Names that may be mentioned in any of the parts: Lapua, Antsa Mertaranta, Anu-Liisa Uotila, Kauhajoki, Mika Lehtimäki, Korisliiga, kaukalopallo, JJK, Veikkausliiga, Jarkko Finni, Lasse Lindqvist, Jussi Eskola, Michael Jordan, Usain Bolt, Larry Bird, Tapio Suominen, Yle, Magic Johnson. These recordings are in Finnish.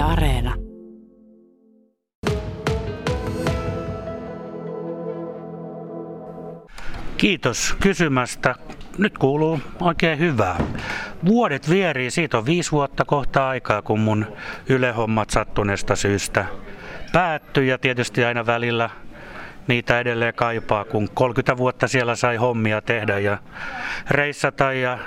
Yle Areena. Kiitos kysymästä. Nyt kuuluu oikein hyvää. Vuodet vierii, siitä on 5 vuotta kohta aikaa, kun mun Yle-hommat sattuneesta syystä päättyi. Ja tietysti aina välillä niitä edelleen kaipaa, kun 30 vuotta siellä sai hommia tehdä ja reissata ja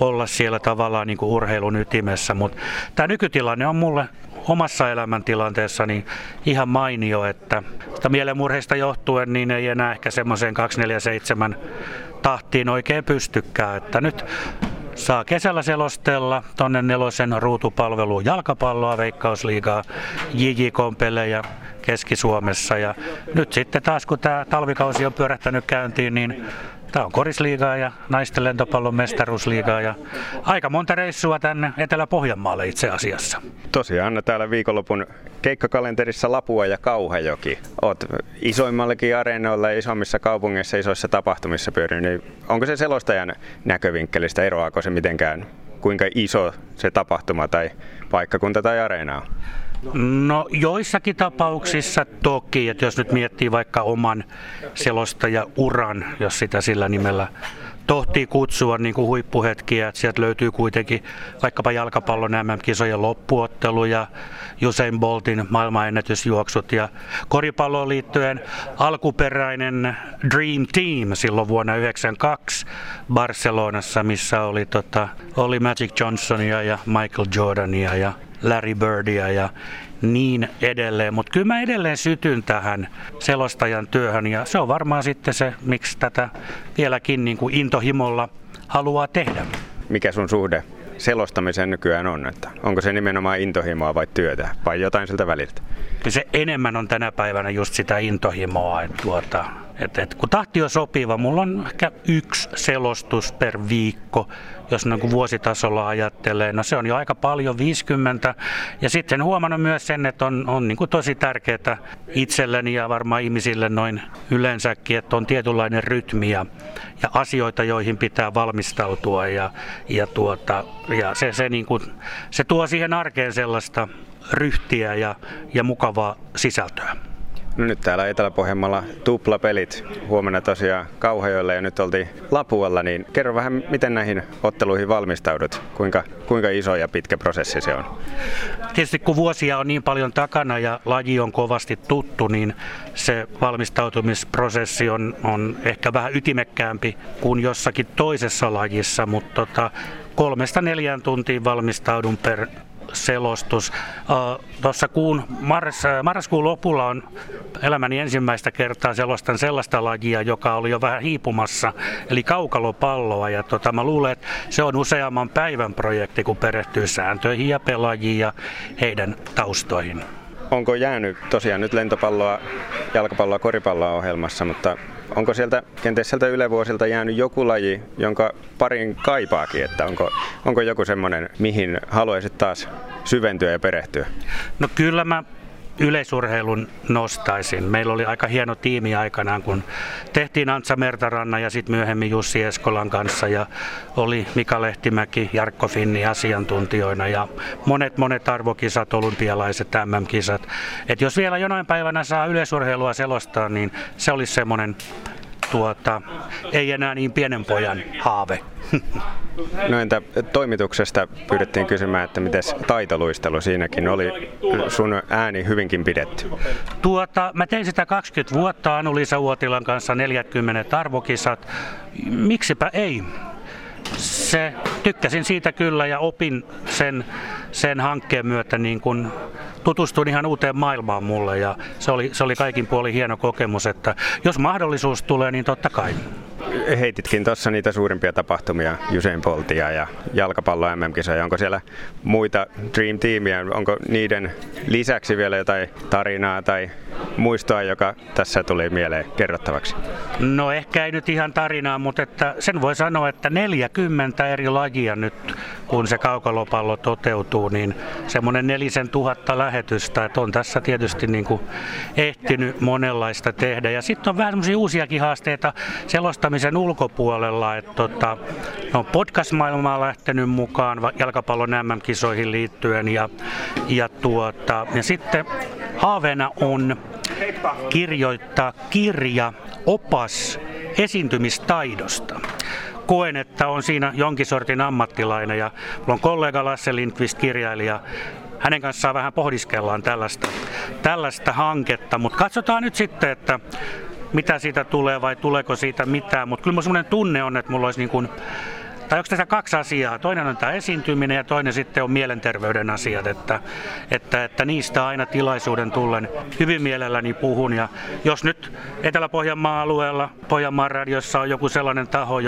olla siellä tavallaan niin kuin urheilun ytimessä. Mutta tämä nykytilanne on mulle omassa elämäntilanteessani ihan mainio, että mielenmurheista johtuen niin ei enää ehkä semmoiseen 247 tahtiin oikein pystykään. Että nyt saa kesällä selostella tonne 4 ruutupalveluun jalkapalloa, Veikkausliigaa, JJK-pelejä Keski-Suomessa. Ja nyt sitten taas kun tämä talvikausi on pyörähtänyt käyntiin, niin tämä on Korisliigaa ja naisten lentopallon mestaruusliigaa ja aika monta reissua tänne Etelä-Pohjanmaalle itse asiassa. Tosiaan täällä viikonlopun keikkakalenterissa Lapua ja Kauhajoki. Olet isoimmallakin areenoilla ja isommissa kaupungeissa, isoissa tapahtumissa pyörinyt. Onko se selostajan näkövinkkelistä, eroaako se mitenkään? Kuinka iso se tapahtuma tai paikkakunta tai areena on? No joissakin tapauksissa toki, että jos nyt miettii vaikka oman selostajauran, jos sitä sillä nimellä tohtii kutsua niin kuin huippuhetkiä, että sieltä löytyy kuitenkin vaikkapa jalkapallon MM-kisojen loppuottelu ja Usain Boltin maailmanennätysjuoksut ja koripalloon liittyen alkuperäinen Dream Team silloin vuonna 1992 Barcelonassa, missä oli Magic Johnsonia ja Michael Jordania ja Larry Birdia ja niin edelleen, mutta kyllä mä edelleen sytyn tähän selostajan työhön ja se on varmaan sitten se, miksi tätä vieläkin niin kuin intohimolla haluaa tehdä. Mikä sun suhde selostamiseen nykyään on? Että onko se nimenomaan intohimoa vai työtä vai jotain siltä väliltä? Kyllä se enemmän on tänä päivänä just sitä intohimoa, että kun tahti on sopiva, mulla on ehkä 1 selostus per viikko, jos niin kuin vuositasolla ajattelee. No se on jo aika paljon, 50. Ja sitten huomannut myös sen, että on niin kuin tosi tärkeää itselleni ja varmaan ihmisille noin yleensäkin, että on tietynlainen rytmi ja asioita, joihin pitää valmistautua. Ja se, niin kuin, se tuo siihen arkeen sellaista ryhtiä ja mukavaa sisältöä. No nyt täällä Etelä-Pohjanmaalla tuplapelit. Huomenna tosiaan Kauhajoilla ja nyt oltiin Lapualla, niin kerro vähän, miten näihin otteluihin valmistaudut? Kuinka iso ja pitkä prosessi se on? Tietysti kun vuosia on niin paljon takana ja laji on kovasti tuttu, niin se valmistautumisprosessi on ehkä vähän ytimekkäämpi kuin jossakin toisessa lajissa, mutta 3-4 tuntiin valmistaudun per selostus. Tuossa marraskuun lopulla on elämäni ensimmäistä kertaa selostan sellaista lajia, joka oli jo vähän hiipumassa, eli kaukalopalloa. Ja mä luulen, että se on useamman päivän projekti, kun perehtyy sääntöihin ja pelaajiin ja heidän taustoihin. Onko jäänyt tosiaan nyt lentopalloa, jalkapalloa, koripalloa ohjelmassa, mutta onko sieltä kenties sieltä ylevuosilta jäänyt joku laji, jonka parin kaipaakin, että onko joku semmoinen, mihin haluaisit taas syventyä ja perehtyä? No kyllä mä yleisurheilun nostaisin. Meillä oli aika hieno tiimi aikanaan, kun tehtiin Antsa Mertarannan ja sitten myöhemmin Jussi Eskolan kanssa ja oli Mika Lehtimäki, Jarkko Finni asiantuntijoina ja monet arvokisat, olympialaiset, MM-kisat. Et jos vielä jonain päivänä saa yleisurheilua selostaa, niin se olisi semmoinen ei enää niin pienen pojan haave. No entä toimituksesta pyydettiin kysymään, että mites taitoluistelu siinäkin oli sun ääni hyvinkin pidetty? Mä tein sitä 20 vuotta Anu-Liisa Uotilan kanssa 40 arvokisat. Miksipä ei? Se tykkäsin siitä kyllä ja opin sen hankkeen myötä niin kun tutustuin ihan uuteen maailmaan mulle ja se oli kaikin puolin hieno kokemus, että jos mahdollisuus tulee, niin totta kai. Heititkin tuossa niitä suurimpia tapahtumia, Usain Boltia ja jalkapallo MM-kisoja. Onko siellä muita Dream Teamia? Onko niiden lisäksi vielä jotain tarinaa tai muistoa, joka tässä tuli mieleen kerrottavaksi? No ehkä ei nyt ihan tarinaa, mutta että sen voi sanoa, että 40 eri lajia nyt kun se kaukalopallo toteutuu, niin semmoinen 4,000 lähetystä, että on tässä tietysti niin kuin ehtinyt monenlaista tehdä. Ja sitten on vähän semmoisia uusiakin haasteita selostamisen ulkopuolella, että no podcast-maailma on lähtenyt mukaan jalkapallon MM-kisoihin liittyen ja sitten haaveena on kirjoittaa kirja opas esiintymistaidosta. Koen, että on siinä jonkin sortin ammattilainen ja mulla on kollega Lasse Lindqvist, kirjailija. Hänen kanssaan vähän pohdiskellaan tällaista hanketta, mutta katsotaan nyt sitten, että mitä siitä tulee vai tuleeko siitä mitään. Mutta kyllä mulla semmoinen tunne on, että mulla olisi niin kuin, tai onko tässä kaksi asiaa. Toinen on tämä esiintyminen ja toinen sitten on mielenterveyden asiat, että niistä aina tilaisuuden tullen hyvin mielelläni puhun. Ja jos nyt Etelä-Pohjanmaan alueella Pohjanmaan radiossa on joku sellainen taho,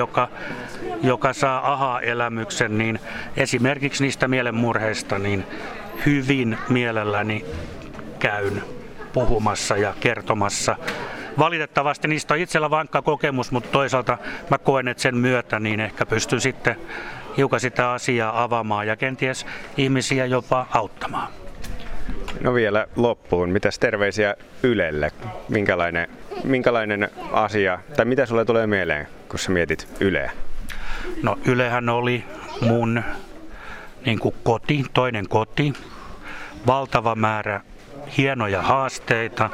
joka saa aha-elämyksen, niin esimerkiksi niistä mielenmurheista niin hyvin mielelläni käyn puhumassa ja kertomassa. Valitettavasti niistä on itsellä vankka kokemus, mutta toisaalta mä koen, että sen myötä niin ehkä pystyn sitten hiukan sitä asiaa avaamaan ja kenties ihmisiä jopa auttamaan. No vielä loppuun. Mitäs terveisiä Ylelle? Minkälainen asia, tai mitä sulle tulee mieleen, kun sä mietit Yleä? No Ylehän oli mun niin kuin koti, toinen koti, valtava määrä hienoja haasteita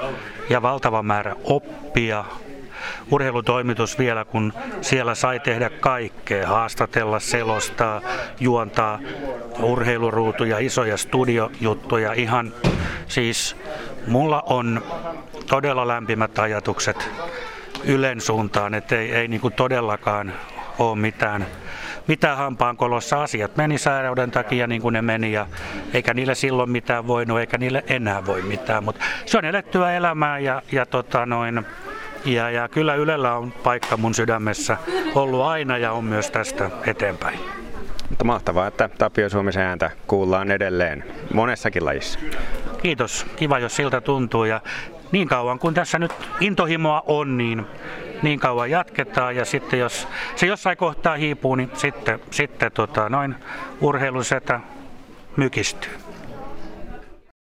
ja valtava määrä oppia. Urheilutoimitus vielä, kun siellä sai tehdä kaikkea, haastatella, selostaa, juontaa urheiluruutuja, isoja studiojuttuja. Ihan siis mulla on todella lämpimät ajatukset Ylen suuntaan, että ei niinku todellakaan ole mitään hampaankolossa. Asiat meni sairauden takia niin kuin ne meni, ja eikä niille silloin mitään voinut, eikä niille enää voi mitään, mutta se on elettyä elämää ja kyllä Ylellä on paikka mun sydämessä ollut aina ja on myös tästä eteenpäin. Mutta mahtavaa, että Tapio Suomisen ääntä kuullaan edelleen monessakin lajissa. Kiitos, kiva jos siltä tuntuu, ja niin kauan kun tässä nyt intohimoa on, niin kauan jatketaan, ja sitten jos se jossain kohtaa hiipuu, niin sitten urheilusetä mykistyy.